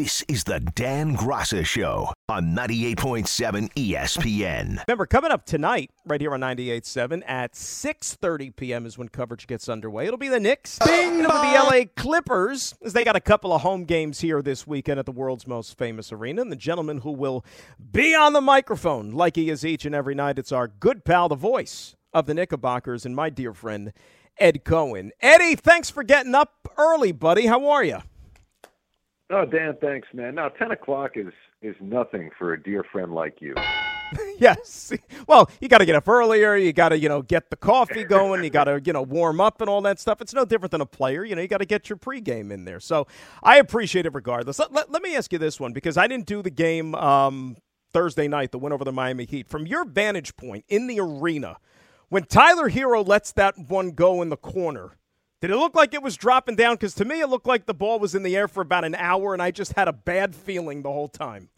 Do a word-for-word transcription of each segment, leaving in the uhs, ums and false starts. This is the Dan Grosser Show on ninety-eight point seven E S P N. Remember, coming up tonight, right here on ninety-eight point seven at six thirty p.m. is when coverage gets underway. It'll be the Knicks. Bing bong. The L A Clippers, as they got a couple of home games here this weekend at the world's most famous arena. And the gentleman who will be on the microphone like he is each and every night, it's our good pal, the voice of the Knickerbockers, and my dear friend, Ed Cohen. Eddie, thanks for getting up early, buddy. How are you? Oh, Dan, thanks, man. Now, ten o'clock is, is nothing for a dear friend like you. Yes. Well, you got to get up earlier. You got to, you know, get the coffee going. You got to, you know, warm up and all that stuff. It's no different than a player. You know, you got to get your pregame in there. So I appreciate it regardless. Let, let, let me ask you this one, because I didn't do the game um, Thursday night, the win over the Miami Heat. From your vantage point in the arena, when Tyler Hero lets that one go in the corner, did it look like it was dropping down? Because to me, it looked like the ball was in the air for about an hour, and I just had a bad feeling the whole time.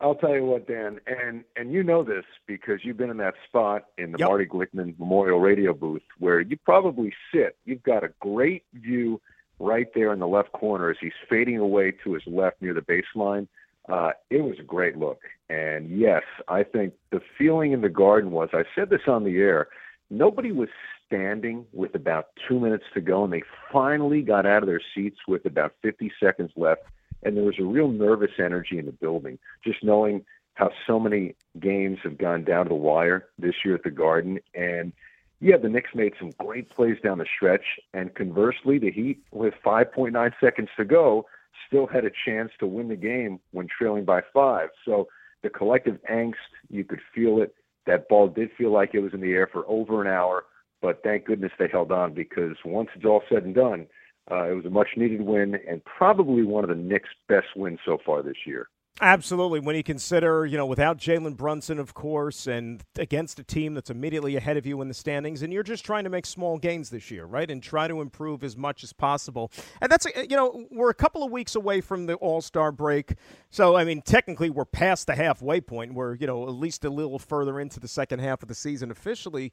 I'll tell you what, Dan, and and you know this because you've been in that spot in the yep. Marty Glickman Memorial Radio booth where you probably sit. You've got a great view right there in the left corner as he's fading away to his left near the baseline. Uh, it was a great look. And, yes, I think the feeling in the Garden was, I said this on the air, nobody was standing with about two minutes to go, and they finally got out of their seats with about fifty seconds left, and there was a real nervous energy in the building, just knowing how so many games have gone down to the wire this year at the Garden. And, yeah, the Knicks made some great plays down the stretch, and conversely, the Heat, with five point nine seconds to go, still had a chance to win the game when trailing by five. So the collective angst, you could feel it. That ball did feel like it was in the air for over an hour, but thank goodness they held on, because once it's all said and done, uh, it was a much-needed win and probably one of the Knicks' best wins so far this year. Absolutely. When you consider, you know, without Jalen Brunson, of course, and against a team that's immediately ahead of you in the standings, and you're just trying to make small gains this year, right, and try to improve as much as possible. And that's, you know, we're a couple of weeks away from the All-Star break. So, I mean, technically we're past the halfway point. We're, you know, at least a little further into the second half of the season officially.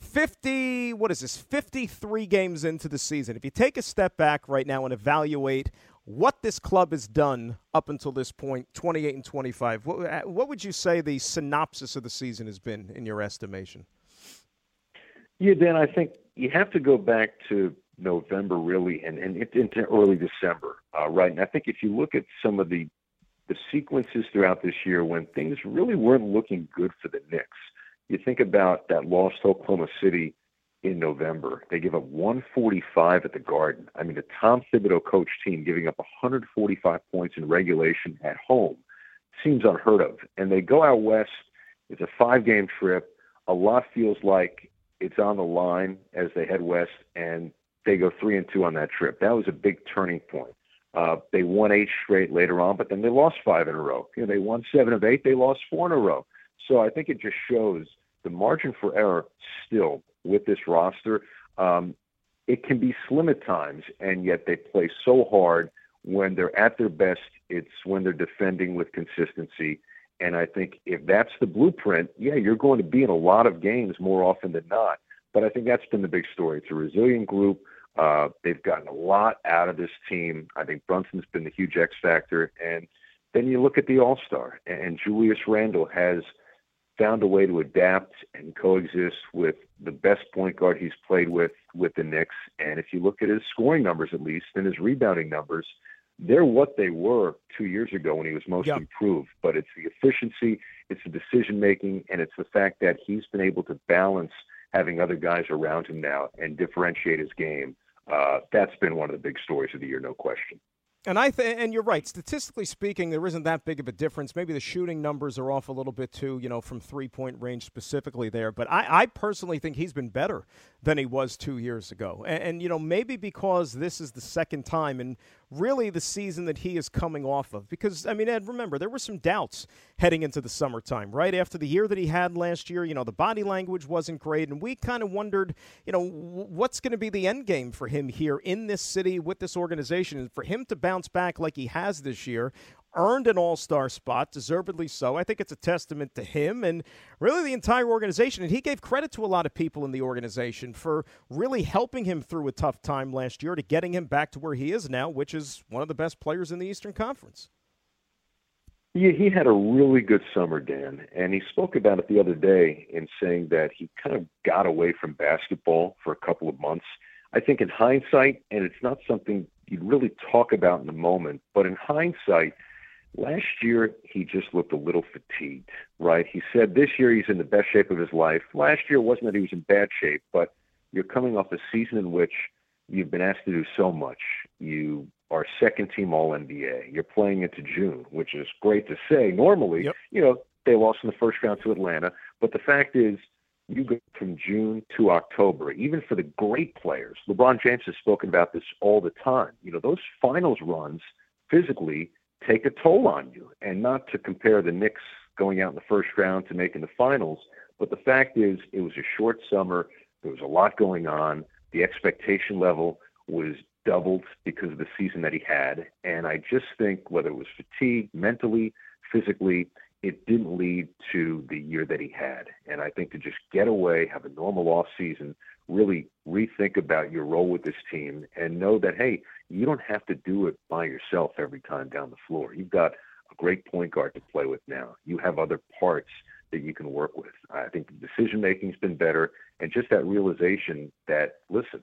fifty, what is this, fifty-three games into the season. If you take a step back right now and evaluate what this club has done up until this point, twenty-eight and twenty-five, what, what would you say the synopsis of the season has been in your estimation? Yeah, Dan, I think you have to go back to November, really, and, and into early December, uh, right? And I think if you look at some of the, the sequences throughout this year when things really weren't looking good for the Knicks, you think about that loss to Oklahoma City in November. They give up one forty-five at the Garden. I mean, the Tom Thibodeau coach team giving up one forty-five points in regulation at home seems unheard of. And they go out west. It's a five-game trip. A lot feels like it's on the line as they head west, and they go three and two on that trip. That was a big turning point. Uh, they won eight straight later on, but then they lost five in a row. You know, they won seven of eight. They lost four in a row. So I think it just shows the margin for error still with this roster. Um, it can be slim at times, and yet they play so hard. When they're at their best, it's when they're defending with consistency. And I think if that's the blueprint, yeah, you're going to be in a lot of games more often than not. But I think that's been the big story. It's a resilient group. Uh, they've gotten a lot out of this team. I think Brunson's been the huge X factor. And then you look at the All-Star, and Julius Randle has found a way to adapt and coexist with the best point guard he's played with, with the Knicks. And if you look at his scoring numbers, at least, and his rebounding numbers, they're what they were two years ago when he was most yep. improved. But it's the efficiency, it's the decision-making, and it's the fact that he's been able to balance having other guys around him now and differentiate his game. Uh, that's been one of the big stories of the year, no question. And I th- and you're right. Statistically speaking, there isn't that big of a difference. Maybe the shooting numbers are off a little bit too, you know, from three-point range specifically there. But I, I personally think he's been better than he was two years ago. And, and, you know, maybe because this is the second time and really the season that he is coming off of. Because, I mean, Ed, remember, there were some doubts heading into the summertime, right? After the year that he had last year, you know, the body language wasn't great. And we kind of wondered, you know, what's going to be the end game for him here in this city with this organization, and for him to bounce back like he has this year earned an all-star spot, deservedly so. I think it's a testament to him and really the entire organization. And he gave credit to a lot of people in the organization for really helping him through a tough time last year to getting him back to where he is now, which is one of the best players in the Eastern Conference. Yeah, he had a really good summer, Dan, and he spoke about it the other day in saying that he kind of got away from basketball for a couple of months. I think in hindsight, and it's not something you really talk about in the moment, but in hindsight, last year he just looked a little fatigued, right? He said this year he's in the best shape of his life. Last year wasn't that he was in bad shape, but you're coming off a season in which you've been asked to do so much. You are second-team All N B A. You're playing into June, which is great to say. Normally, yep. you know, they lost in the first round to Atlanta, but the fact is you go from June to October, even for the great players. LeBron James has spoken about this all the time. You know, those finals runs physically take a toll on you, and not to compare the Knicks going out in the first round to making the finals, but the fact is it was a short summer. There was a lot going on. The expectation level was doubled because of the season that he had. And I just think whether it was fatigue, mentally, physically, it didn't lead to the year that he had. And I think to just get away, have a normal off season, really rethink about your role with this team and know that, hey, you don't have to do it by yourself every time down the floor. You've got a great point guard to play with now. You have other parts that you can work with. I think the decision-making has been better. And just that realization that, listen,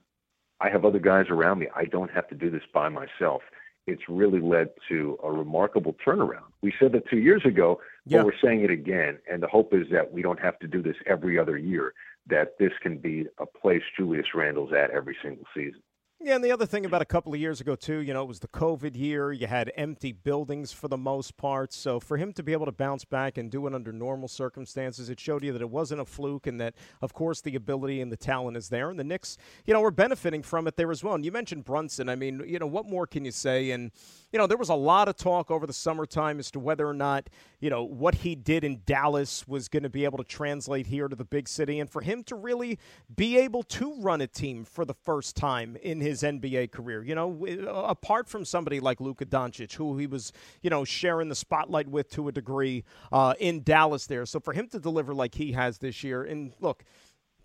I have other guys around me. I don't have to do this by myself. It's really led to a remarkable turnaround. We said that two years ago, yeah. but we're saying it again. And the hope is that we don't have to do this every other year, that this can be a place Julius Randle's at every single season. Yeah, and the other thing about a couple of years ago, too, you know, it was the COVID year. You had empty buildings for the most part. So for him to be able to bounce back and do it under normal circumstances, it showed you that it wasn't a fluke and that, of course, the ability and the talent is there. And the Knicks, you know, were benefiting from it there as well. And you mentioned Brunson. I mean, you know, what more can you say? And, you know, there was a lot of talk over the summertime as to whether or not, you know, what he did in Dallas was going to be able to translate here to the big city. And for him to really be able to run a team for the first time in his his N B A career, you know, apart from somebody like Luka Doncic, who he was, you know, sharing the spotlight with to a degree uh, in Dallas there. So for him to deliver like he has this year, and look,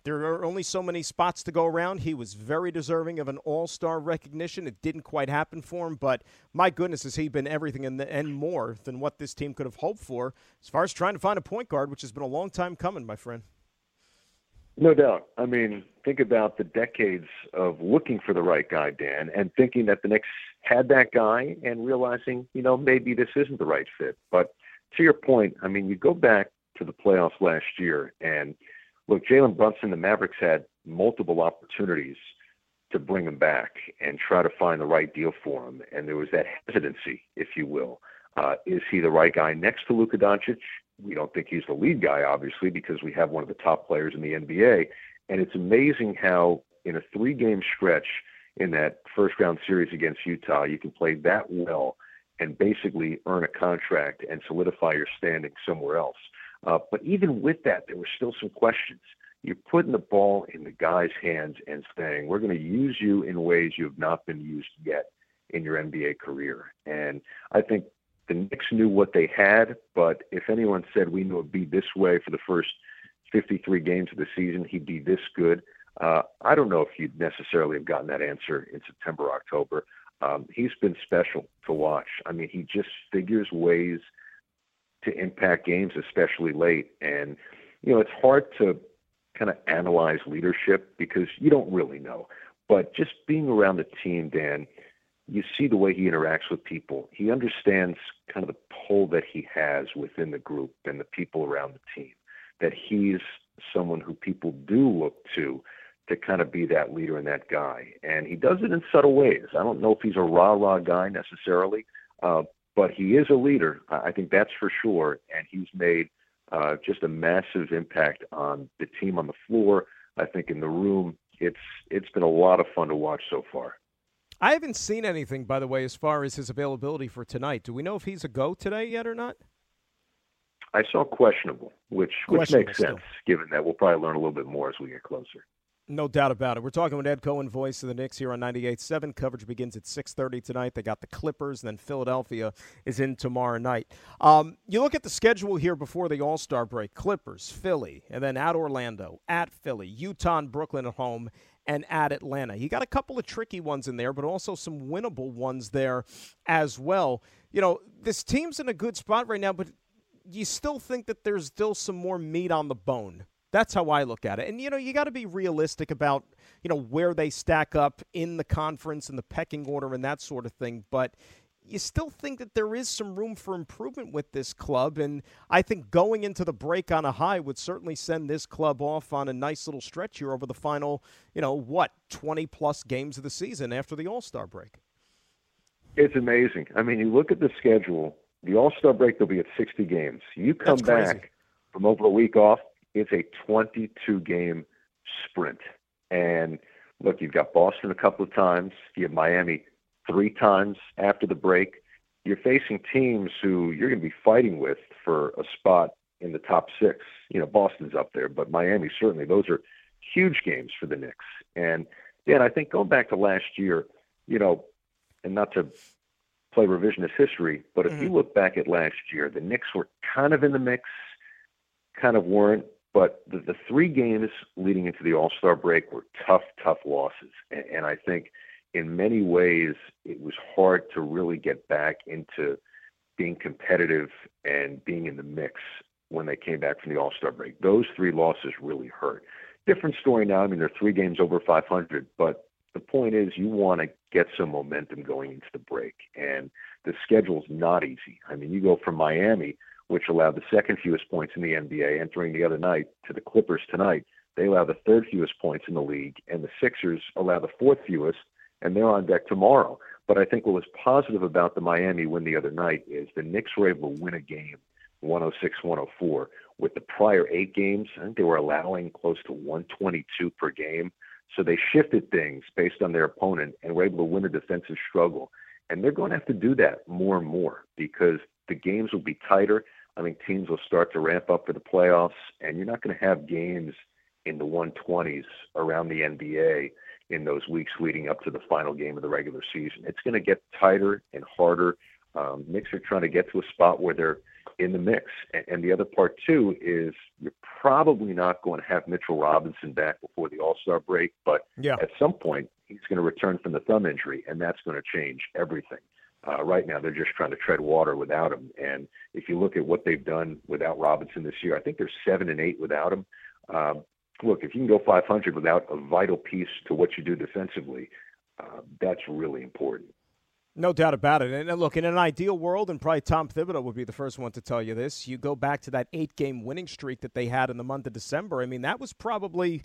there are only so many spots to go around. He was very deserving of an all-star recognition. It didn't quite happen for him, but my goodness, has he been everything and, and more than what this team could have hoped for as far as trying to find a point guard, which has been a long time coming, my friend. No doubt. I mean, think about the decades of looking for the right guy, Dan, and thinking that the Knicks had that guy and realizing, you know, maybe this isn't the right fit. But to your point, I mean, you go back to the playoffs last year, and look, Jalen Brunson, the Mavericks had multiple opportunities to bring him back and try to find the right deal for him. And there was that hesitancy, if you will. Uh, is he the right guy next to Luka Doncic? We don't think he's the lead guy, obviously, because we have one of the top players in the N B A. And it's amazing how in a three-game stretch in that first-round series against Utah, you can play that well and basically earn a contract and solidify your standing somewhere else. Uh, but even with that, there were still some questions. You're putting the ball in the guy's hands and saying, we're going to use you in ways you have not been used yet in your N B A career. And I think the Knicks knew what they had, but if anyone said we knew it would be this way for the first fifty-three games of the season, he'd be this good, uh, I don't know if you'd necessarily have gotten that answer in September, October. Um, he's been special to watch. I mean, he just figures ways to impact games, especially late. And, you know, it's hard to kind of analyze leadership because you don't really know. But just being around the team, Dan, you see the way he interacts with people. He understands kind of the pull that he has within the group and the people around the team, that he's someone who people do look to, to kind of be that leader and that guy. And he does it in subtle ways. I don't know if he's a rah-rah guy necessarily, uh, but he is a leader. I think that's for sure. And he's made uh, just a massive impact on the team on the floor. I think in the room, it's it's been a lot of fun to watch so far. I haven't seen anything, by the way, as far as his availability for tonight. Do we know if he's a go today yet or not? I saw questionable, which, questionable which makes sense, still. Given that we'll probably learn a little bit more as we get closer. No doubt about it. We're talking with Ed Cohen, voice of the Knicks, here on ninety-eight point seven. Coverage begins at six thirty tonight. They got the Clippers, and then Philadelphia is in tomorrow night. Um, you look at the schedule here before the All-Star break. Clippers, Philly, and then at Orlando, at Philly, Utah and Brooklyn at home, and at Atlanta. You got a couple of tricky ones in there, but also some winnable ones there as well. You know, this team's in a good spot right now, but you still think that there's still some more meat on the bone. That's how I look at it. And, you know, you got to be realistic about, you know, where they stack up in the conference and the pecking order and that sort of thing. But you still think that there is some room for improvement with this club. And I think going into the break on a high would certainly send this club off on a nice little stretch here over the final, you know, what, twenty-plus games of the season after the All-Star break. It's amazing. I mean, you look at the schedule. The All-Star break, they'll be at sixty games. You come back from over a week off. It's a twenty-two game sprint. And look, you've got Boston a couple of times. You have Miami three times after the break. You're facing teams who you're going to be fighting with for a spot in the top six. You know, Boston's up there, but Miami certainly. Those are huge games for the Knicks. And, Dan, I think going back to last year, you know, and not to play revisionist history, but if mm-hmm. you look back at last year, the Knicks were kind of in the mix, kind of weren't. But the, the three games leading into the All-Star break were tough, tough losses. And, and I think in many ways it was hard to really get back into being competitive and being in the mix when they came back from the All-Star break. Those three losses really hurt. Different story now. I mean, they're three games over five hundred. But the point is you want to get some momentum going into the break. And the schedule's not easy. I mean, you go from Miami, which allowed the second fewest points in the N B A entering the other night, to the Clippers tonight. They allow the third fewest points in the league, and the Sixers allow the fourth fewest, and they're on deck tomorrow. But I think what was positive about the Miami win the other night is the Knicks were able to win a game one oh six one oh four. With the prior eight games, I think they were allowing close to one twenty-two per game. So they shifted things based on their opponent and were able to win a defensive struggle. And they're going to have to do that more and more because the games will be tighter. I think teams will start to ramp up for the playoffs, and you're not going to have games in the one twenties around the N B A in those weeks leading up to the final game of the regular season. It's going to get tighter and harder. Um, Knicks are trying to get to a spot where they're in the mix. And, and the other part, too, is you're probably not going to have Mitchell Robinson back before the All-Star break, but yeah. at some point he's going to return from the thumb injury, and that's going to change everything. Uh, right now, they're just trying to tread water without him. And if you look at what they've done without Robinson this year, I think they're seven and eight without him. Uh, look, if you can go five hundred without a vital piece to what you do defensively, uh, that's really important. No doubt about it. And look, in an ideal world, and probably Tom Thibodeau would be the first one to tell you this, you go back to that eight game winning streak that they had in the month of December. I mean, that was probably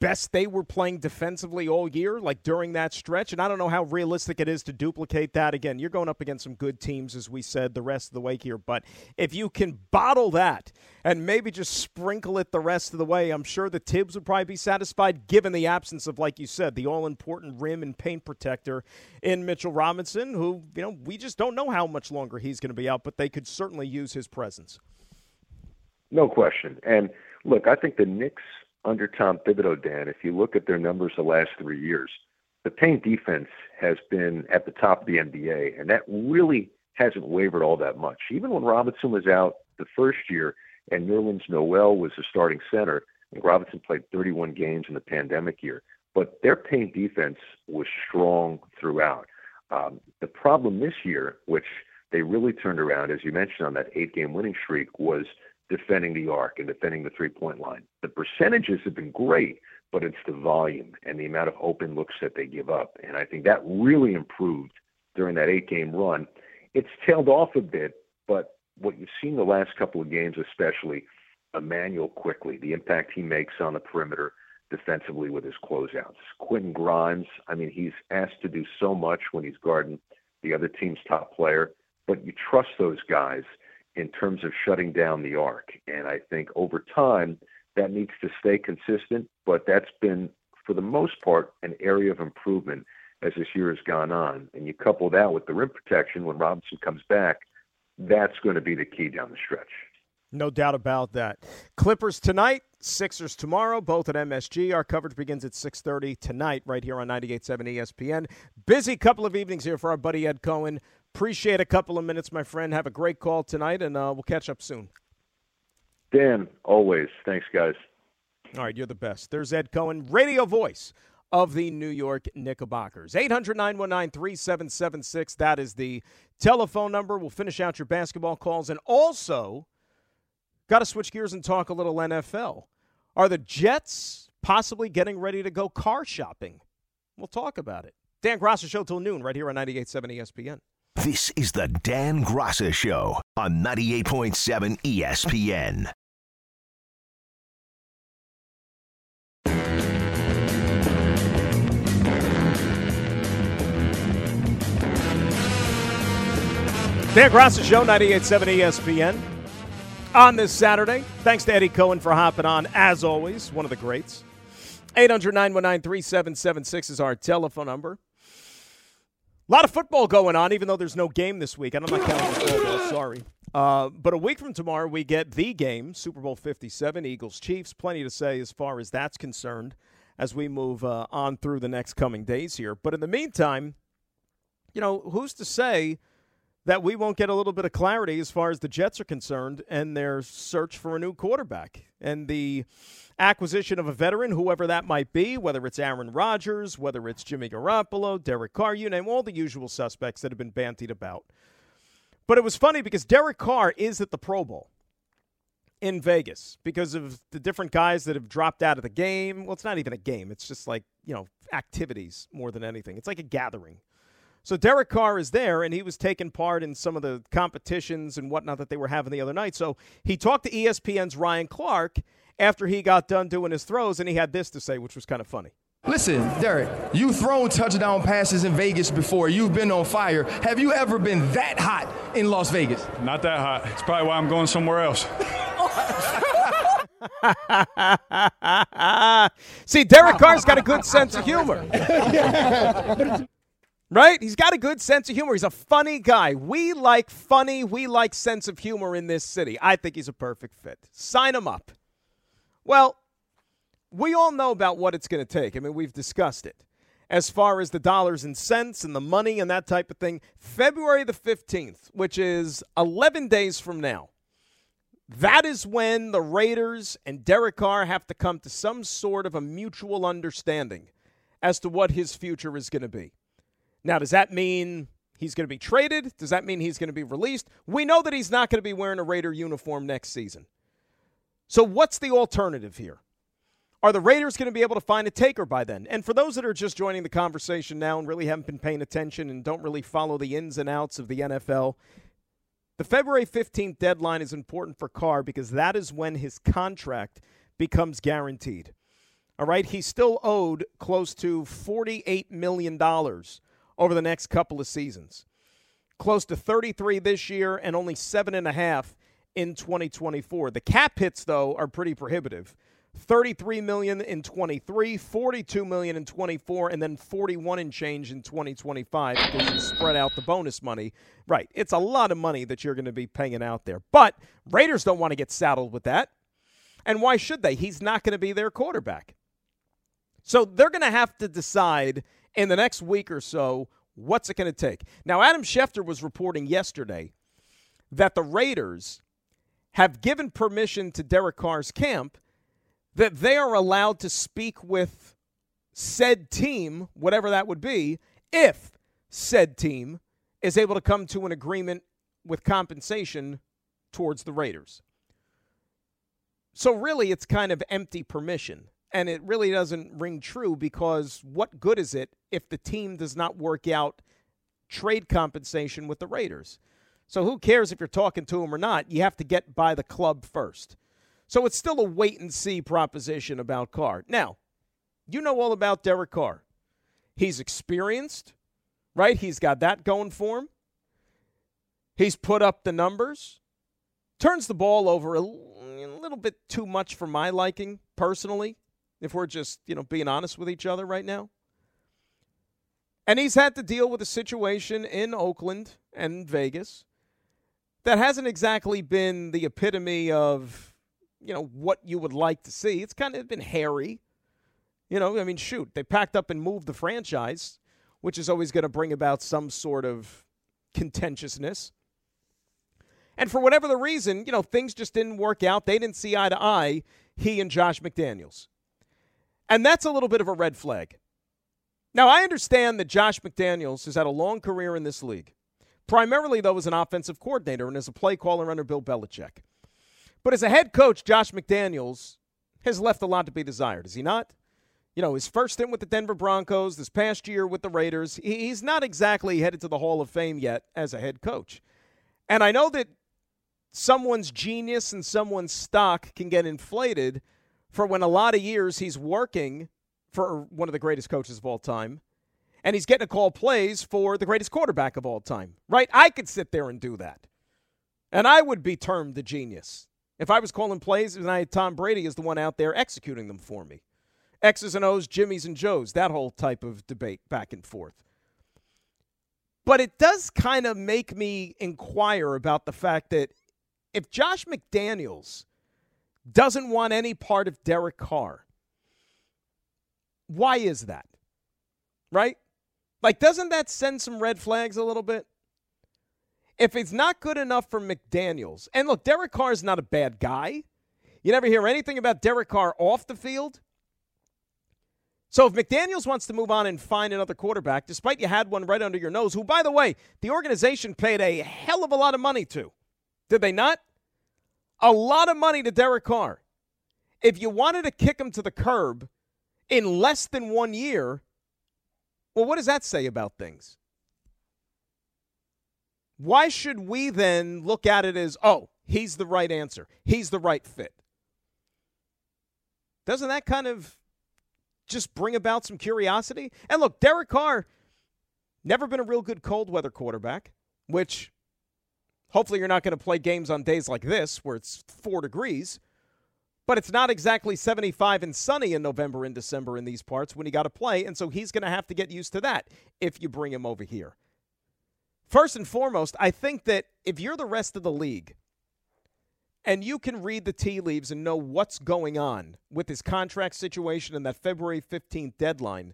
best they were playing defensively all year, like during that stretch. And I don't know how realistic it is to duplicate that. Again, you're going up against some good teams, as we said, the rest of the way here. But if you can bottle that and maybe just sprinkle it the rest of the way, I'm sure the Tibbs would probably be satisfied, given the absence of, like you said, the all-important rim and paint protector in Mitchell Robinson, who, you know, we just don't know how much longer he's going to be out, but they could certainly use his presence. No question. And, look, I think the Knicks – under Tom Thibodeau, Dan, if you look at their numbers the last three years, the paint defense has been at the top of the N B A, and that really hasn't wavered all that much. Even when Robinson was out the first year and Nerlens Noel was the starting center, and Robinson played thirty-one games in the pandemic year, but their paint defense was strong throughout. Um, the problem this year, which they really turned around, as you mentioned, on that eight game winning streak, was defending the arc and defending the three-point line. The percentages have been great, but it's the volume and the amount of open looks that they give up. And I think that really improved during that eight game run. It's tailed off a bit, but what you've seen the last couple of games, especially Emmanuel Quickly, the impact he makes on the perimeter defensively with his closeouts. Quentin Grimes, I mean, he's asked to do so much when he's guarding the other team's top player, but you trust those guys in terms of shutting down the arc. And I think over time that needs to stay consistent, but that's been, for the most part, an area of improvement as this year has gone on. And you couple that with the rim protection when Robinson comes back, that's going to be the key down the stretch. No doubt about that. Clippers tonight, Sixers tomorrow, both at M S G. Our coverage begins at six thirty tonight right here on ninety-eight point seven E S P N. Busy couple of evenings here for our buddy Ed Cohen. Appreciate a couple of minutes, my friend. Have a great call tonight, and uh, we'll catch up soon. Dan, always. Thanks, guys. All right, you're the best. There's Ed Cohen, radio voice of the New York Knickerbockers. eight hundred, nine one nine, three seven seven six. That is the telephone number. We'll finish out your basketball calls. And also, got to switch gears and talk a little N F L. Are the Jets possibly getting ready to go car shopping? We'll talk about it. Dan Grosser Show till noon right here on ninety-eight point seven E S P N. This is the Dan Grosser Show on ninety-eight point seven E S P N. Dan Grosser Show, ninety-eight point seven E S P N. On this Saturday, thanks to Eddie Cohen for hopping on, as always, one of the greats. eight hundred, nine one nine, three seven seven six is our telephone number. A lot of football going on, even though there's no game this week. I'm not counting the football, sorry. Uh, but a week from tomorrow, we get the game, Super Bowl fifty-seven, Eagles-Chiefs. Plenty to say as far as that's concerned as we move uh, on through the next coming days here. But in the meantime, you know, who's to say that we won't get a little bit of clarity as far as the Jets are concerned and their search for a new quarterback and the acquisition of a veteran, whoever that might be, whether it's Aaron Rodgers, whether it's Jimmy Garoppolo, Derek Carr, you name all the usual suspects that have been bantied about. But it was funny because Derek Carr is at the Pro Bowl in Vegas because of the different guys that have dropped out of the game. Well, it's not even a game. It's just like, you know, activities more than anything. It's like a gathering. So Derek Carr is there, and he was taking part in some of the competitions and whatnot that they were having the other night. So he talked to E S P N's Ryan Clark after he got done doing his throws, and he had this to say, which was kind of funny. Listen, Derek, you've thrown touchdown passes in Vegas before. You've been on fire. Have you ever been that hot in Las Vegas? Not that hot. It's probably why I'm going somewhere else. See, Derek Carr's got a good sense of humor. Right? He's got a good sense of humor. He's a funny guy. We like funny. We like sense of humor in this city. I think he's a perfect fit. Sign him up. Well, we all know about what it's going to take. I mean, we've discussed it as far as the dollars and cents and the money and that type of thing. February the fifteenth, which is eleven days from now, that is when the Raiders and Derek Carr have to come to some sort of a mutual understanding as to what his future is going to be. Now, does that mean he's going to be traded? Does that mean he's going to be released? We know that he's not going to be wearing a Raider uniform next season. So what's the alternative here? Are the Raiders going to be able to find a taker by then? And for those that are just joining the conversation now and really haven't been paying attention and don't really follow the ins and outs of the N F L, the February fifteenth deadline is important for Carr because that is when his contract becomes guaranteed. All right, he's still owed close to forty-eight million dollars over the next couple of seasons. Close to thirty-three this year and only seven and a half in twenty twenty-four. The cap hits, though, are pretty prohibitive. thirty-three million dollars in twenty-three, forty-two million dollars in twenty-four, and then forty-one and change in twenty twenty-five because you spread out the bonus money. Right, it's a lot of money that you're going to be paying out there. But Raiders don't want to get saddled with that. And why should they? He's not going to be their quarterback. So they're going to have to decide in the next week or so, what's it going to take? Now, Adam Schefter was reporting yesterday that the Raiders have given permission to Derek Carr's camp that they are allowed to speak with said team, whatever that would be, if said team is able to come to an agreement with compensation towards the Raiders. So really, it's kind of empty permission. And it really doesn't ring true because what good is it if the team does not work out trade compensation with the Raiders? So who cares if you're talking to them or not? You have to get by the club first. So it's still a wait-and-see proposition about Carr. Now, you know all about Derek Carr. He's experienced, right? He's got that going for him. He's put up the numbers. Turns the ball over a little bit too much for my liking, personally. If we're just, you know, being honest with each other right now. And he's had to deal with a situation in Oakland and Vegas that hasn't exactly been the epitome of you know, what you would like to see. It's kind of been hairy. You know, I mean, shoot, they packed up and moved the franchise, which is always going to bring about some sort of contentiousness. And for whatever the reason, you know, things just didn't work out. They didn't see eye to eye, he and Josh McDaniels. And that's a little bit of a red flag. Now, I understand that Josh McDaniels has had a long career in this league, primarily, though, as an offensive coordinator and as a play caller under Bill Belichick. But as a head coach, Josh McDaniels has left a lot to be desired, is he not? You know, his first stint with the Denver Broncos, this past year with the Raiders, he's not exactly headed to the Hall of Fame yet as a head coach. And I know that someone's genius and someone's stock can get inflated for when a lot of years he's working for one of the greatest coaches of all time, and he's getting to call plays for the greatest quarterback of all time, right? I could sit there and do that, and I would be termed the genius. If I was calling plays and I had Tom Brady as the one out there executing them for me. X's and O's, Jimmy's and Joe's, that whole type of debate back and forth. But it does kind of make me inquire about the fact that if Josh McDaniels doesn't want any part of Derek Carr, why is that? Right? Like, doesn't that send some red flags a little bit? If it's not good enough for McDaniels, and look, Derek Carr is not a bad guy. You never hear anything about Derek Carr off the field. So if McDaniels wants to move on and find another quarterback, despite you had one right under your nose, who, by the way, the organization paid a hell of a lot of money to. Did they not? A lot of money to Derek Carr. If you wanted to kick him to the curb in less than one year, well, what does that say about things? Why should we then look at it as, oh, he's the right answer. He's the right fit. Doesn't that kind of just bring about some curiosity? And look, Derek Carr, never been a real good cold-weather quarterback, which hopefully you're not going to play games on days like this where it's four degrees, but it's not exactly seventy-five and sunny in November and December in these parts when you got to play, and so he's going to have to get used to that if you bring him over here. First and foremost, I think that if you're the rest of the league and you can read the tea leaves and know what's going on with his contract situation and that February fifteenth deadline,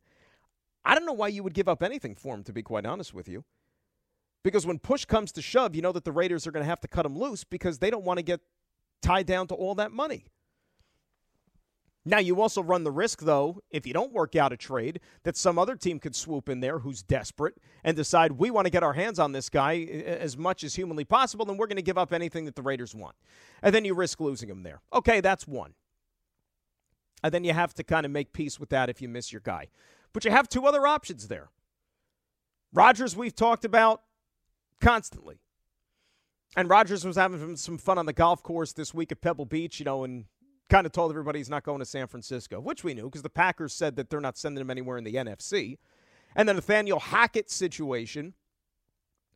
I don't know why you would give up anything for him, to be quite honest with you. Because when push comes to shove, you know that the Raiders are going to have to cut him loose because they don't want to get tied down to all that money. Now, you also run the risk, though, if you don't work out a trade, that some other team could swoop in there who's desperate and decide we want to get our hands on this guy as much as humanly possible, and we're going to give up anything that the Raiders want. And then you risk losing him there. Okay, that's one. And then you have to kind of make peace with that if you miss your guy. But you have two other options there. Rodgers we've talked about constantly. And Rodgers was having some fun on the golf course this week at Pebble Beach, you know, and kind of told everybody he's not going to San Francisco, which we knew because the Packers said that they're not sending him anywhere in the N F C. And the Nathaniel Hackett situation,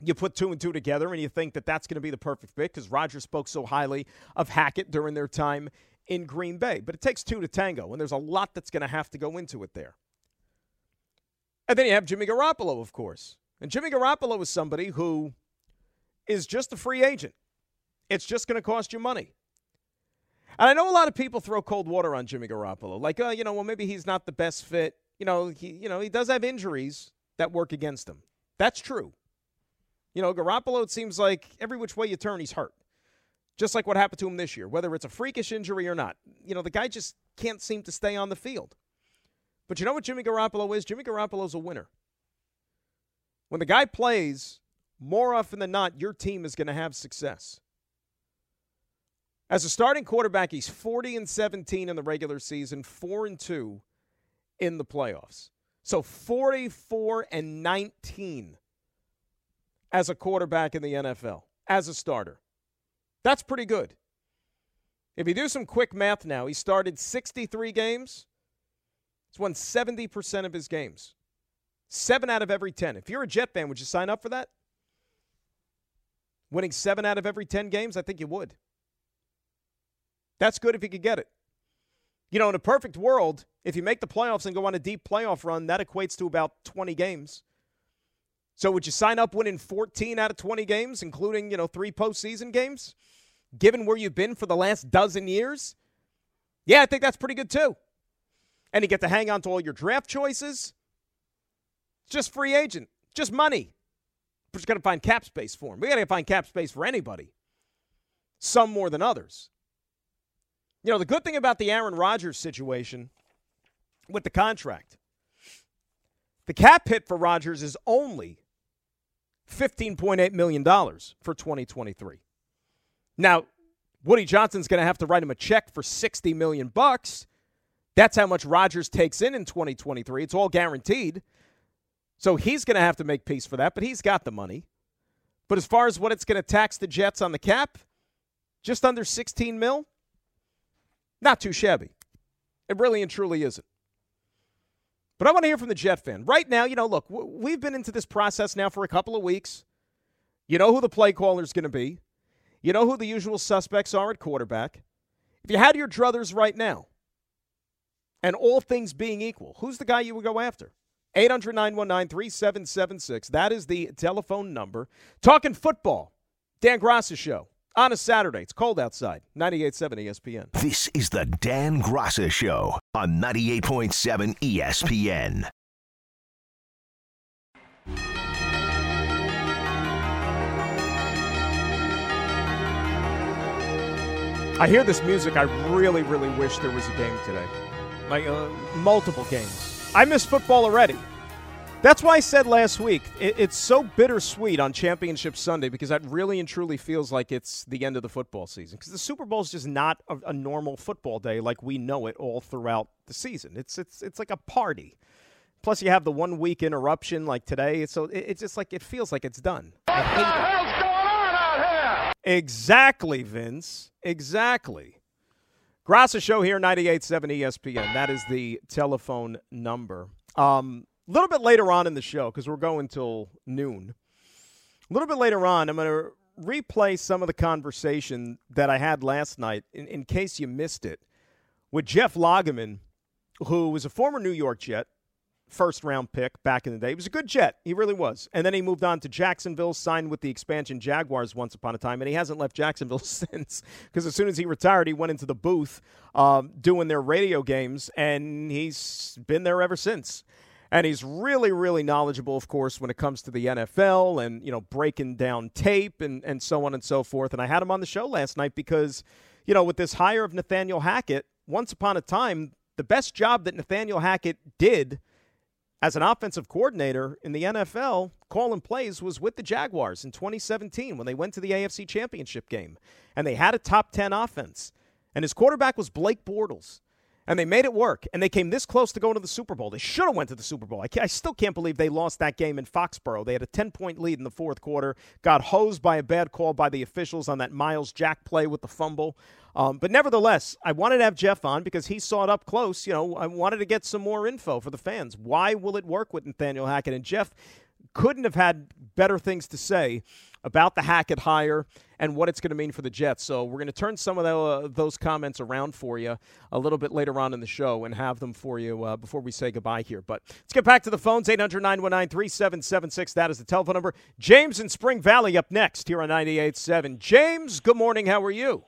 you put two and two together and you think that that's going to be the perfect fit because Rodgers spoke so highly of Hackett during their time in Green Bay. But it takes two to tango, and there's a lot that's going to have to go into it there. And then you have Jimmy Garoppolo, of course. And Jimmy Garoppolo is somebody who is just a free agent. It's just going to cost you money. And I know a lot of people throw cold water on Jimmy Garoppolo. Like, oh, you know, well, maybe he's not the best fit. You know, he you know, he does have injuries that work against him. That's true. You know, Garoppolo, it seems like every which way you turn, he's hurt. Just like what happened to him this year, whether it's a freakish injury or not. You know, the guy just can't seem to stay on the field. But you know what Jimmy Garoppolo is? Jimmy Garoppolo's a winner. When the guy plays, more often than not, your team is going to have success. As a starting quarterback, he's forty and seventeen in the regular season, four and two in the playoffs. So forty-four and nineteen as a quarterback in the N F L, as a starter. That's pretty good. If you do some quick math now, he started sixty-three games. He's won seventy percent of his games. Seven out of every ten. If you're a Jet fan, would you sign up for that? Winning seven out of every ten games? I think you would. That's good if you could get it. You know, in a perfect world, if you make the playoffs and go on a deep playoff run, that equates to about twenty games. So would you sign up winning fourteen out of twenty games, including, you know, three postseason games? given where you've been for the last dozen years, yeah, I think that's pretty good too. And you get to hang on to all your draft choices. Just free agent. Just money. We're just going to find cap space for him. We got to find cap space for anybody. Some more than others. You know, the good thing about the Aaron Rodgers situation with the contract, the cap hit for Rodgers is only fifteen point eight million dollars for twenty twenty-three. Now, Woody Johnson's going to have to write him a check for sixty million dollars bucks. That's how much Rodgers takes in in twenty twenty-three. It's all guaranteed. So he's going to have to make peace for that, but he's got the money. But as far as what it's going to tax the Jets on the cap, just under sixteen mil, not too shabby. It really and truly isn't. But I want to hear from the Jet fan. Right now, you know, look, we've been into this process now for a couple of weeks. You know who the play caller is going to be. You know who the usual suspects are at quarterback. If you had your druthers right now, and all things being equal, who's the guy you would go after? eight hundred, nine one nine, three seven seven six. That is the telephone number. Talking football. Dan Grosser Show. On a Saturday. It's cold outside. ninety-eight point seven E S P N. This is the Dan Grosser Show on ninety-eight point seven E S P N. I hear this music. I really, really wish there was a game today. Like uh, multiple games. I miss football already. That's why I said last week, it, it's so bittersweet on Championship Sunday because that really and truly feels like it's the end of the football season. Because the Super Bowl is just not a, a normal football day like we know it all throughout the season. It's it's it's like a party. Plus you have the one week interruption like today, so it, it's just like it feels like it's done. What the hell's going on out here? Exactly, Vince. Exactly. Grosser Show here, ninety-eight point seven E S P N. That is the telephone number. Um. A little bit later on in the show, because we're going till noon, a little bit later on, I'm going to replay some of the conversation that I had last night, in, in case you missed it, with Jeff Lagerman, who was a former New York Jet, first-round pick back in the day. He was a good Jet. He really was. And then he moved on to Jacksonville, signed with the expansion Jaguars once upon a time, and he hasn't left Jacksonville since, because as soon as he retired, he went into the booth um, doing their radio games, and he's been there ever since. And he's really, really knowledgeable, of course, when it comes to the N F L and, you know, breaking down tape and, and so on and so forth. And I had him on the show last night because, you know, with this hire of Nathaniel Hackett, once upon a time, the best job that Nathaniel Hackett did as an offensive coordinator in the N F L, calling plays, was with the Jaguars in twenty seventeen when they went to the A F C Championship game. And they had a top ten offense. And his quarterback was Blake Bortles. And they made it work, and they came this close to going to the Super Bowl. They should have went to the Super Bowl. I, I still can't believe they lost that game in Foxborough. They had a ten-point lead in the fourth quarter, got hosed by a bad call by the officials on that Miles Jack play with the fumble. Um, but nevertheless, I wanted to have Jeff on because he saw it up close. You know, I wanted to get some more info for the fans. Why will it work with Nathaniel Hackett? And Jeff couldn't have had better things to say about the Hackett hire and what it's going to mean for the Jets. So we're going to turn some of the, uh, those comments around for you a little bit later on in the show and have them for you uh, before we say goodbye here. But let's get back to the phones, eight hundred, nine one nine, three seven seven six. That is the telephone number. James in Spring Valley up next here on ninety-eight point seven. James, good morning. How are you?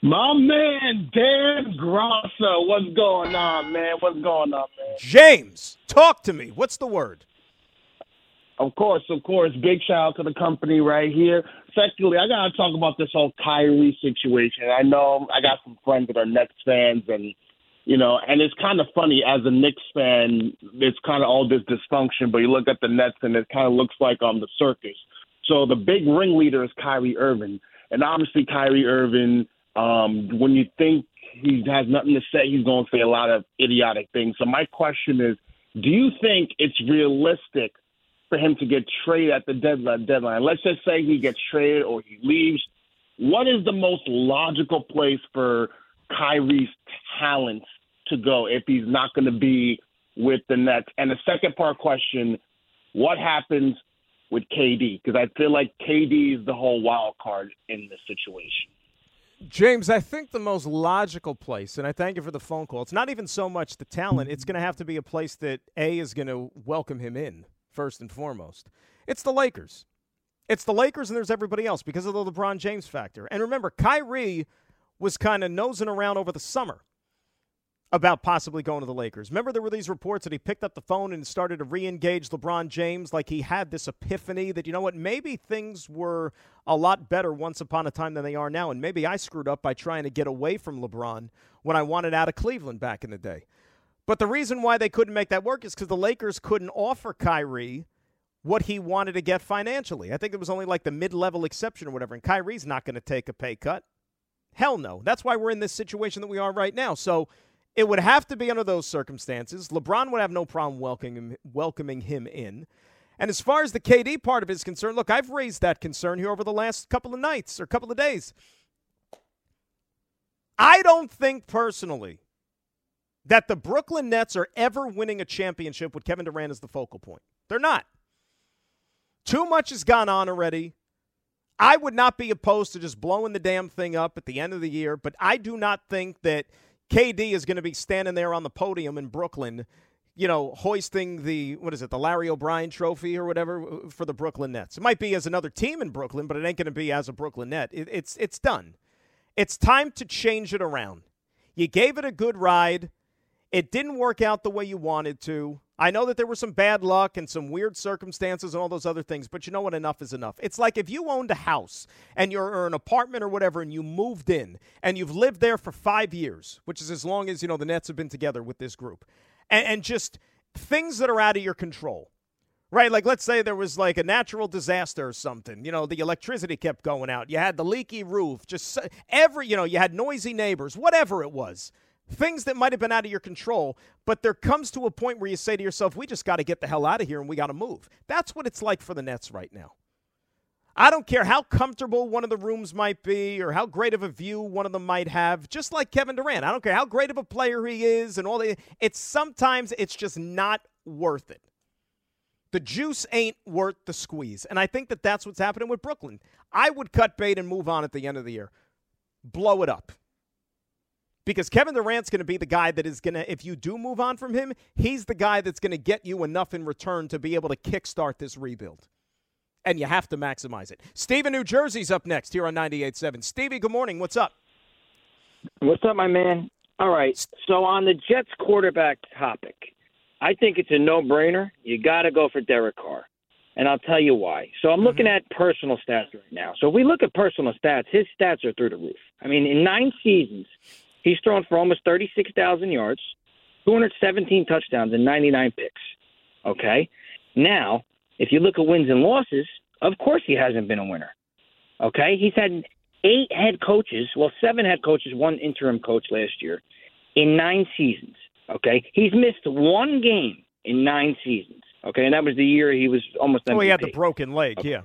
My man, Dan Grosser. What's going on, man? What's going on, man? James, talk to me. What's the word? Of course, of course. Big shout-out to the company right here. Secondly, I got to talk about this whole Kyrie situation. I know I got some friends that are Knicks fans, and, you know, and it's kind of funny. As a Knicks fan, it's kind of all this dysfunction, but you look at the Nets, and it kind of looks like um, the circus. So the big ringleader is Kyrie Irving. And obviously Kyrie Irving, um, when you think he has nothing to say, he's going to say a lot of idiotic things. So my question is, do you think it's realistic for him to get traded at the deadline, deadline? Let's just say he gets traded or he leaves. What is the most logical place for Kyrie's talents to go if he's not going to be with the Nets? And the second part question, what happens with K D? Because I feel like K D is the whole wild card in this situation. James, I think the most logical place, and I thank you for the phone call, it's not even so much the talent. It's going to have to be a place that, A, is going to welcome him in. First and foremost, it's the Lakers. It's the Lakers and there's everybody else because of the LeBron James factor. And remember, Kyrie was kind of nosing around over the summer about possibly going to the Lakers. Remember, there were these reports that he picked up the phone and started to re-engage LeBron James, like he had this epiphany that, you know what, maybe things were a lot better once upon a time than they are now, and maybe I screwed up by trying to get away from LeBron when I wanted out of Cleveland back in the day. But the reason why they couldn't make that work is because the Lakers couldn't offer Kyrie what he wanted to get financially. I think it was only like the mid-level exception or whatever, and Kyrie's not going to take a pay cut. Hell no. That's why we're in this situation that we are right now. So it would have to be under those circumstances. LeBron would have no problem welcoming him, welcoming him in. And as far as the K D part of it is concerned, look, I've raised that concern here over the last couple of nights or couple of days. I don't think personally that the Brooklyn Nets are ever winning a championship with Kevin Durant as the focal point. They're not. Too much has gone on already. I would not be opposed to just blowing the damn thing up at the end of the year, but I do not think that K D is going to be standing there on the podium in Brooklyn, you know, hoisting the, what is it, the Larry O'Brien trophy or whatever for the Brooklyn Nets. It might be as another team in Brooklyn, but it ain't going to be as a Brooklyn Net. It, it's, it's done. It's time to change it around. You gave it a good ride. It didn't work out the way you wanted to. I know that there was some bad luck and some weird circumstances and all those other things, but you know what? Enough is enough. It's like if you owned a house and you're or an apartment or whatever and you moved in and you've lived there for five years, which is as long as, you know, the Nets have been together with this group, and, and just things that are out of your control, right? Like let's say there was like a natural disaster or something. You know, the electricity kept going out. You had the leaky roof. Just every, you know, you had noisy neighbors, whatever it was. Things that might have been out of your control, but there comes to a point where you say to yourself, we just got to get the hell out of here and we got to move. That's what it's like for the Nets right now. I don't care how comfortable one of the rooms might be or how great of a view one of them might have, just like Kevin Durant. I don't care how great of a player he is and all that. It's sometimes it's just not worth it. The juice ain't worth the squeeze, and I think that that's what's happening with Brooklyn. I would cut bait and move on at the end of the year. Blow it up. Because Kevin Durant's going to be the guy that is going to, if you do move on from him, he's the guy that's going to get you enough in return to be able to kickstart this rebuild. And you have to maximize it. Steve in New Jersey's up next here on ninety-eight point seven. Stevie, good morning. What's up? What's up, my man? All right. So on the Jets quarterback topic, I think it's a no-brainer. You got to go for Derek Carr. And I'll tell you why. So I'm looking mm-hmm. at personal stats right now. So if we look at personal stats, his stats are through the roof. I mean, in nine seasons, he's thrown for almost thirty-six thousand yards, two hundred seventeen touchdowns, and ninety-nine picks. Okay? Now, if you look at wins and losses, of course he hasn't been a winner. Okay? He's had eight head coaches, well, seven head coaches, one interim coach last year, in nine seasons. Okay? He's missed one game in nine seasons. Okay? And that was the year he was almost M V P. Well, he had the broken leg, okay. Yeah.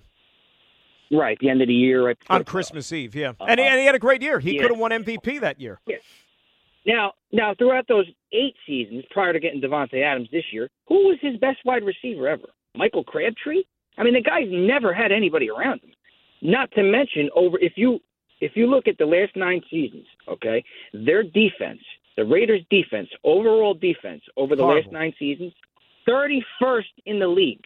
Right, the end of the year. Right on Christmas Eve, yeah. Uh-huh. And, he, and he had a great year. He yeah. could have won M V P that year. Yeah. Now, now, throughout those eight seasons prior to getting Devontae Adams this year, who was his best wide receiver ever? Michael Crabtree? I mean, the guy's never had anybody around him. Not to mention, over if you if you look at the last nine seasons, okay, their defense, the Raiders' defense, overall defense over the Horrible. last nine seasons, thirty-first in the league.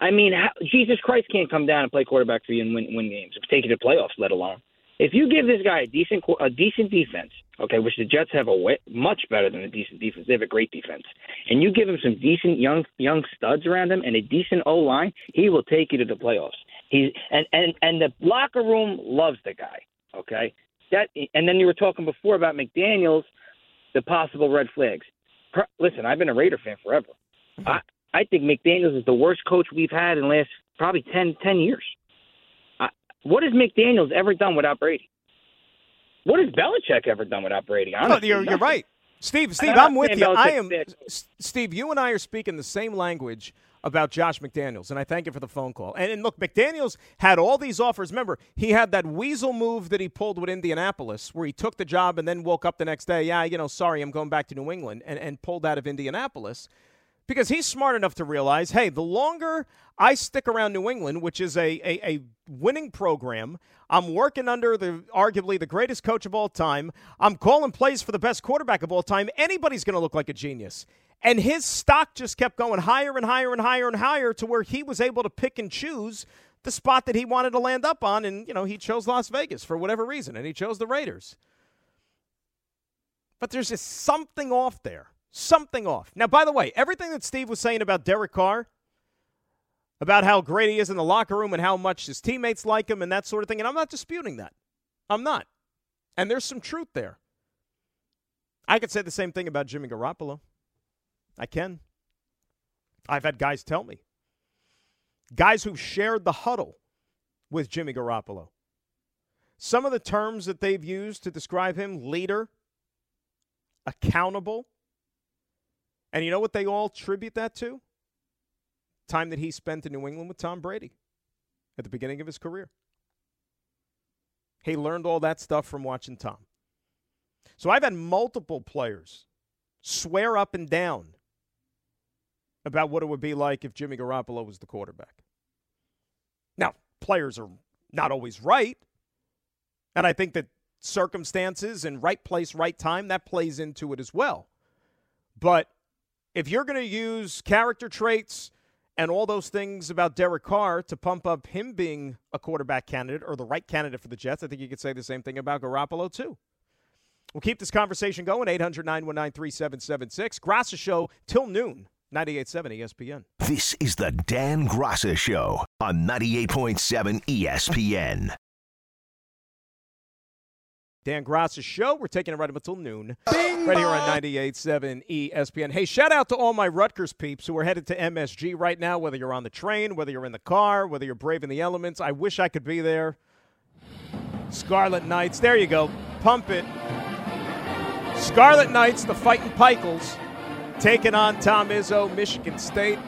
I mean, how, Jesus Christ can't come down and play quarterback for you and win, win games, take you to playoffs, let alone. If you give this guy a decent a decent defense, okay, which the Jets have a way, much better than a decent defense. They have a great defense. And you give him some decent young young studs around him and a decent O-line, he will take you to the playoffs. He's, and, and, and the locker room loves the guy, okay? That and then you were talking before about McDaniels, the possible red flags. Per, listen, I've been a Raider fan forever. Mm-hmm. I, I think McDaniels is the worst coach we've had in the last probably ten, ten years. I, what has McDaniels ever done without Brady? What has Belichick ever done without Brady? Honestly, no, you're, you're right. Steve, Steve, I'm, I'm with you. Belichick I am. Six. Steve, you and I are speaking the same language about Josh McDaniels, and I thank you for the phone call. And, and look, McDaniels had all these offers. Remember, he had that weasel move that he pulled with Indianapolis where he took the job and then woke up the next day, yeah, you know, sorry, I'm going back to New England, and, and pulled out of Indianapolis. Because he's smart enough to realize, hey, the longer I stick around New England, which is a, a, a winning program, I'm working under the arguably the greatest coach of all time, I'm calling plays for the best quarterback of all time, anybody's going to look like a genius. And his stock just kept going higher and higher and higher and higher to where he was able to pick and choose the spot that he wanted to land up on, and, you know, he chose Las Vegas for whatever reason, and he chose the Raiders. But there's just something off there, something off. Now, by the way, everything that Steve was saying about Derek Carr, about how great he is in the locker room and how much his teammates like him and that sort of thing, and I'm not disputing that. I'm not. And there's some truth there. I could say the same thing about Jimmy Garoppolo. I can. I've had guys tell me. Guys who shared the huddle with Jimmy Garoppolo. Some of the terms that they've used to describe him: leader, accountable. And you know what they all attribute that to? Time that he spent in New England with Tom Brady at the beginning of his career. He learned all that stuff from watching Tom. So I've had multiple players swear up and down about what it would be like if Jimmy Garoppolo was the quarterback. Now, players are not always right, and I think that circumstances and right place, right time, that plays into it as well. But if you're going to use character traits and all those things about Derek Carr to pump up him being a quarterback candidate or the right candidate for the Jets, I think you could say the same thing about Garoppolo too. We'll keep this conversation going, eight hundred, nine one nine, three seven seven six. Grosser Show till noon, ninety-eight point seven E S P N. This is the Dan Grosser Show on ninety-eight point seven E S P N. Dan Grosser Show. We're taking it right up until noon. Bing right here on ninety-eight point seven E S P N. Hey, shout out to all my Rutgers peeps who are headed to M S G right now, whether you're on the train, whether you're in the car, whether you're braving the elements. I wish I could be there. Scarlet Knights. There you go. Pump it. Scarlet Knights, the Fighting Pikels, taking on Tom Izzo, Michigan State.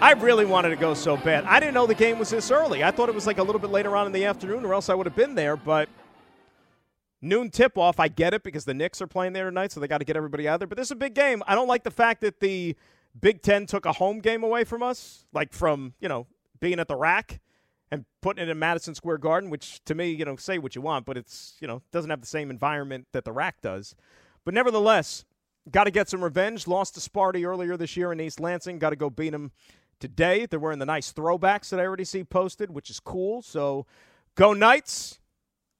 I really wanted to go so bad. I didn't know the game was this early. I thought it was like a little bit later on in the afternoon, or else I would have been there, but noon tip-off, I get it, because the Knicks are playing there tonight, so they got to get everybody out there. But this is a big game. I don't like the fact that the Big Ten took a home game away from us, like from, you know, being at the rack and putting it in Madison Square Garden, which to me, you know, say what you want, but it's, you know, doesn't have the same environment that the rack does. But nevertheless, got to get some revenge. Lost to Sparty earlier this year in East Lansing. Got to go beat them today. They're wearing the nice throwbacks that I already see posted, which is cool. So go Knights.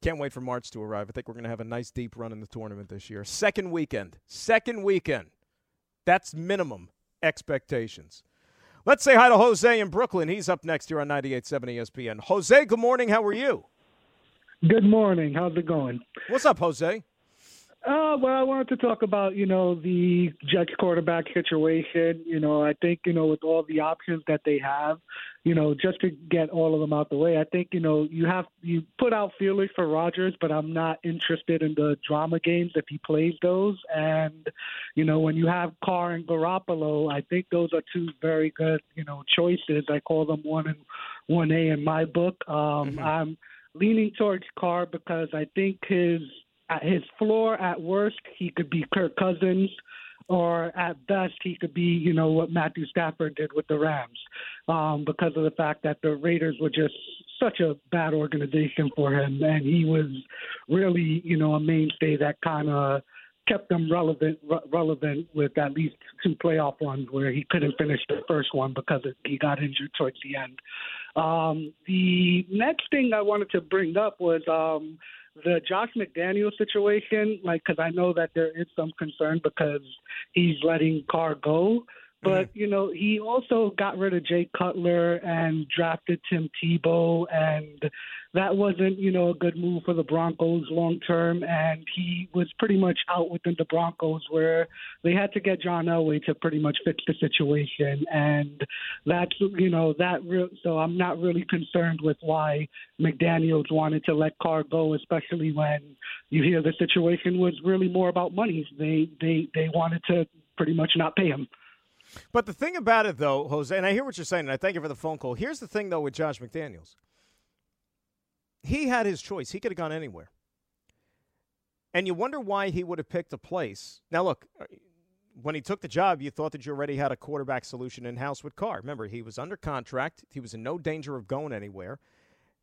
Can't wait for March to arrive. I think we're going to have a nice deep run in the tournament this year. Second weekend. Second weekend. That's minimum expectations. Let's say hi to Jose in Brooklyn. He's up next here on ninety-eight point seven E S P N. Jose, good morning. How are you? Good morning. How's it going? What's up, Jose? Uh, well, I wanted to talk about, you know, the Jets quarterback situation. You know, I think, you know, with all the options that they have, you know, just to get all of them out the way, I think, you know, you have you put out feelers for Rodgers, but I'm not interested in the drama games if he plays those. And, you know, when you have Carr and Garoppolo, I think those are two very good, you know, choices. I call them one and one A in my book. Um, mm-hmm. I'm leaning towards Carr because I think his at his floor, at worst, he could be Kirk Cousins, or at best, he could be, you know, what Matthew Stafford did with the Rams, um, because of the fact that the Raiders were just such a bad organization for him, and he was really, you know, a mainstay that kind of kept them relevant re- relevant with at least two playoff runs where he couldn't finish the first one because it, he got injured towards the end. Um, the next thing I wanted to bring up was um, – the Josh McDaniels situation, like, because I know that there is some concern because he's letting Carr go. But, mm-hmm. you know, he also got rid of Jay Cutler and drafted Tim Tebow, and that wasn't, you know, a good move for the Broncos long term. And he was pretty much out within the Broncos where they had to get John Elway to pretty much fix the situation. And that's, you know, that re- so I'm not really concerned with why McDaniels wanted to let Carr go, especially when you hear the situation was really more about money. They they they wanted to pretty much not pay him. But the thing about it, though, Jose, and I hear what you're saying, and I thank you for the phone call. Here's the thing, though, with Josh McDaniels. He had his choice. He could have gone anywhere. And you wonder why he would have picked a place. Now, look, when he took the job, you thought that you already had a quarterback solution in-house with Carr. Remember, he was under contract. He was in no danger of going anywhere.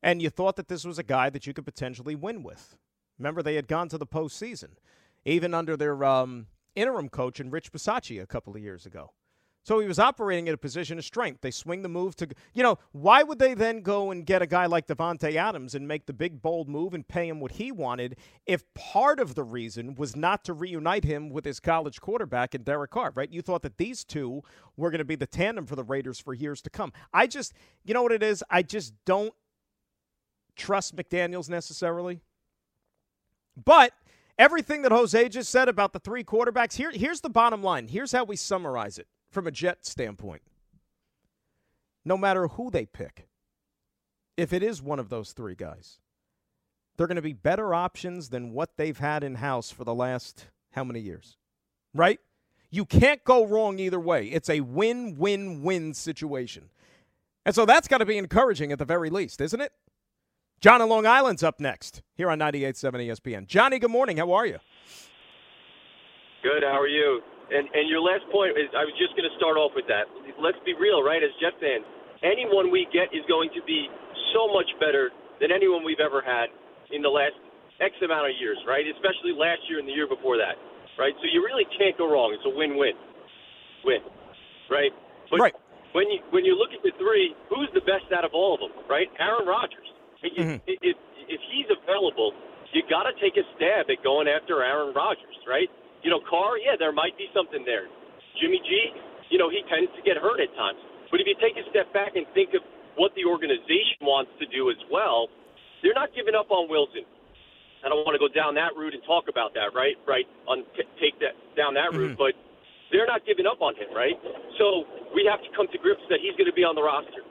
And you thought that this was a guy that you could potentially win with. Remember, they had gone to the postseason, even under their um, interim coach in Rich Bisaccia a couple of years ago. So he was operating at a position of strength. They swing the move to, you know, why would they then go and get a guy like Devontae Adams and make the big, bold move and pay him what he wanted if part of the reason was not to reunite him with his college quarterback and Derek Carr, right? You thought that these two were going to be the tandem for the Raiders for years to come. I just, you know what it is? I just don't trust McDaniels necessarily. But everything that Jose just said about the three quarterbacks, here, here's the bottom line. Here's how we summarize it. From a Jet standpoint, no matter who they pick, if it is one of those three guys, they're going to be better options than what they've had in-house for the last how many years, right? You can't go wrong either way. It's a win-win-win situation. And so that's got to be encouraging at the very least, isn't it? John in Long Island's up next here on ninety-eight point seven E S P N. Johnny, good morning. How are you? Good. How are you? And and your last point is, I was just going to start off with that. Let's be real, right? As Jet fans, anyone we get is going to be so much better than anyone we've ever had in the last X amount of years, right? Especially last year and the year before that, right? So you really can't go wrong. It's a win-win, win, right? But right. When you when you look at the three, who's the best out of all of them, right? Aaron Rodgers. Mm-hmm. If, if if he's available, you got to take a stab at going after Aaron Rodgers, right? You know, Carr, yeah, there might be something there. Jimmy G, you know, he tends to get hurt at times. But if you take a step back and think of what the organization wants to do as well, they're not giving up on Wilson. I don't want to go down that route and talk about that, right? Right, on t- take that down that route. Mm-hmm. But they're not giving up on him, right? So we have to come to grips that he's going to be on the roster.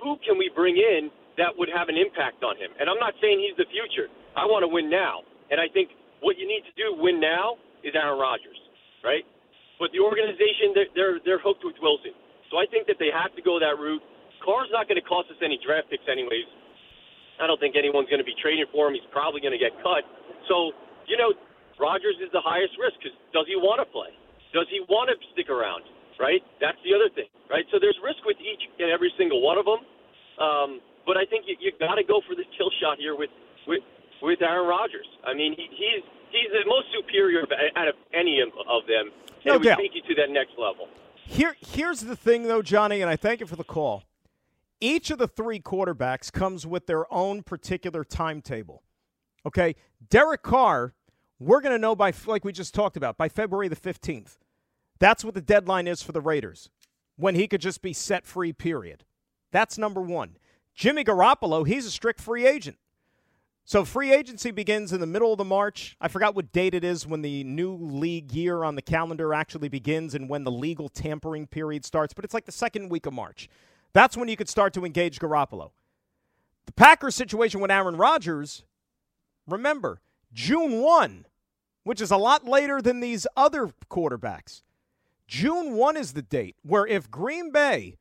Who can we bring in that would have an impact on him? And I'm not saying he's the future. I want to win now. And I think what you need to do, win now, is Aaron Rodgers, right? But the organization, they're, they're they're hooked with Wilson. So I think that they have to go that route. Carr's not going to cost us any draft picks anyways. I don't think anyone's going to be trading for him. He's probably going to get cut. So, you know, Rodgers is the highest risk because does he want to play? Does he want to stick around, right? That's the other thing, right? So there's risk with each and every single one of them. Um, but I think you, you've got to go for the kill shot here with, with, with Aaron Rodgers. I mean, he, he's – he's the most superior out of any of them. No doubt. It would take you to that next level. Here, here's the thing, though, Johnny, and I thank you for the call. Each of the three quarterbacks comes with their own particular timetable. Okay? Derek Carr, we're going to know by, like we just talked about, by February the fifteenth. That's what the deadline is for the Raiders, when he could just be set free, period. That's number one. Jimmy Garoppolo, he's a strict free agent. So free agency begins in the middle of the March. I forgot what date it is when the new league year on the calendar actually begins and when the legal tampering period starts, but it's like the second week of March. That's when you could start to engage Garoppolo. The Packers situation with Aaron Rodgers, remember, June first, which is a lot later than these other quarterbacks. June first is the date where if Green Bay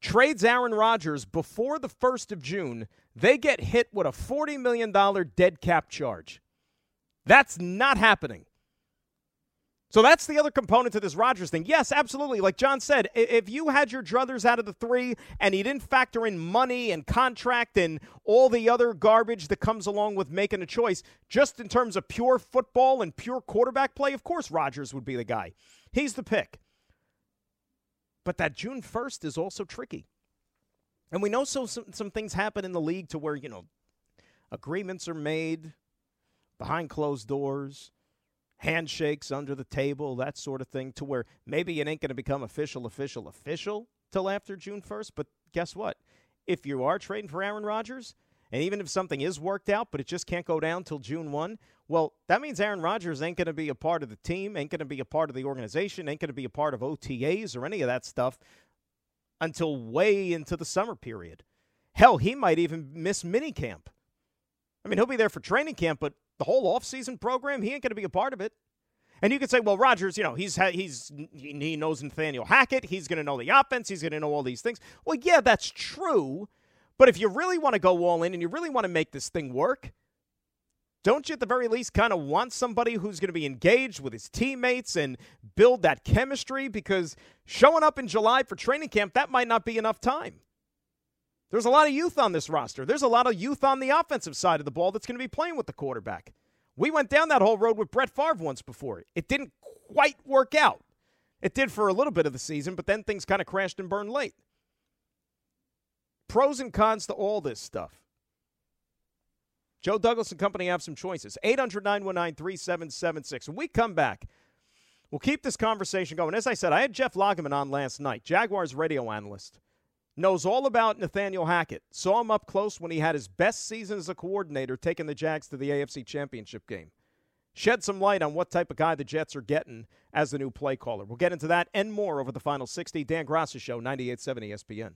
trades Aaron Rodgers before the first of June, they get hit with a forty million dollars dead cap charge. That's not happening. So that's the other component to this Rodgers thing. Yes, absolutely. Like John said, if you had your druthers out of the three and he didn't factor in money and contract and all the other garbage that comes along with making a choice, just in terms of pure football and pure quarterback play, of course Rodgers would be the guy. He's the pick. But that June first is also tricky. And we know so some, some things happen in the league to where, you know, agreements are made behind closed doors, handshakes under the table, that sort of thing, to where maybe it ain't going to become official, official, official till after June first. But guess what? If you are trading for Aaron Rodgers, and even if something is worked out but it just can't go down till June first, well, that means Aaron Rodgers ain't going to be a part of the team, ain't going to be a part of the organization, ain't going to be a part of O T As or any of that stuff until way into the summer period. Hell, he might even miss minicamp. I mean, he'll be there for training camp, but the whole offseason program, he ain't going to be a part of it. And you could say, well, Rodgers, you know, he's he's he knows Nathaniel Hackett. He's going to know the offense. He's going to know all these things. Well, yeah, that's true. But if you really want to go all in and you really want to make this thing work, don't you at the very least kind of want somebody who's going to be engaged with his teammates and build that chemistry? Because showing up in July for training camp, that might not be enough time. There's a lot of youth on this roster. There's a lot of youth on the offensive side of the ball that's going to be playing with the quarterback. We went down that whole road with Brett Favre once before. It didn't quite work out. It did for a little bit of the season, but then things kind of crashed and burned late. Pros and cons to all this stuff. Joe Douglas and company have some choices. eight hundred, nine one nine, three seven seven six. When we come back, we'll keep this conversation going. As I said, I had Jeff Lagerman on last night, Jaguars radio analyst. Knows all about Nathaniel Hackett. Saw him up close when he had his best season as a coordinator, taking the Jags to the A F C Championship game. Shed some light on what type of guy the Jets are getting as the new play caller. We'll get into that and more over the final sixty. Dan Grosser Show, ninety-eight point seven E S P N.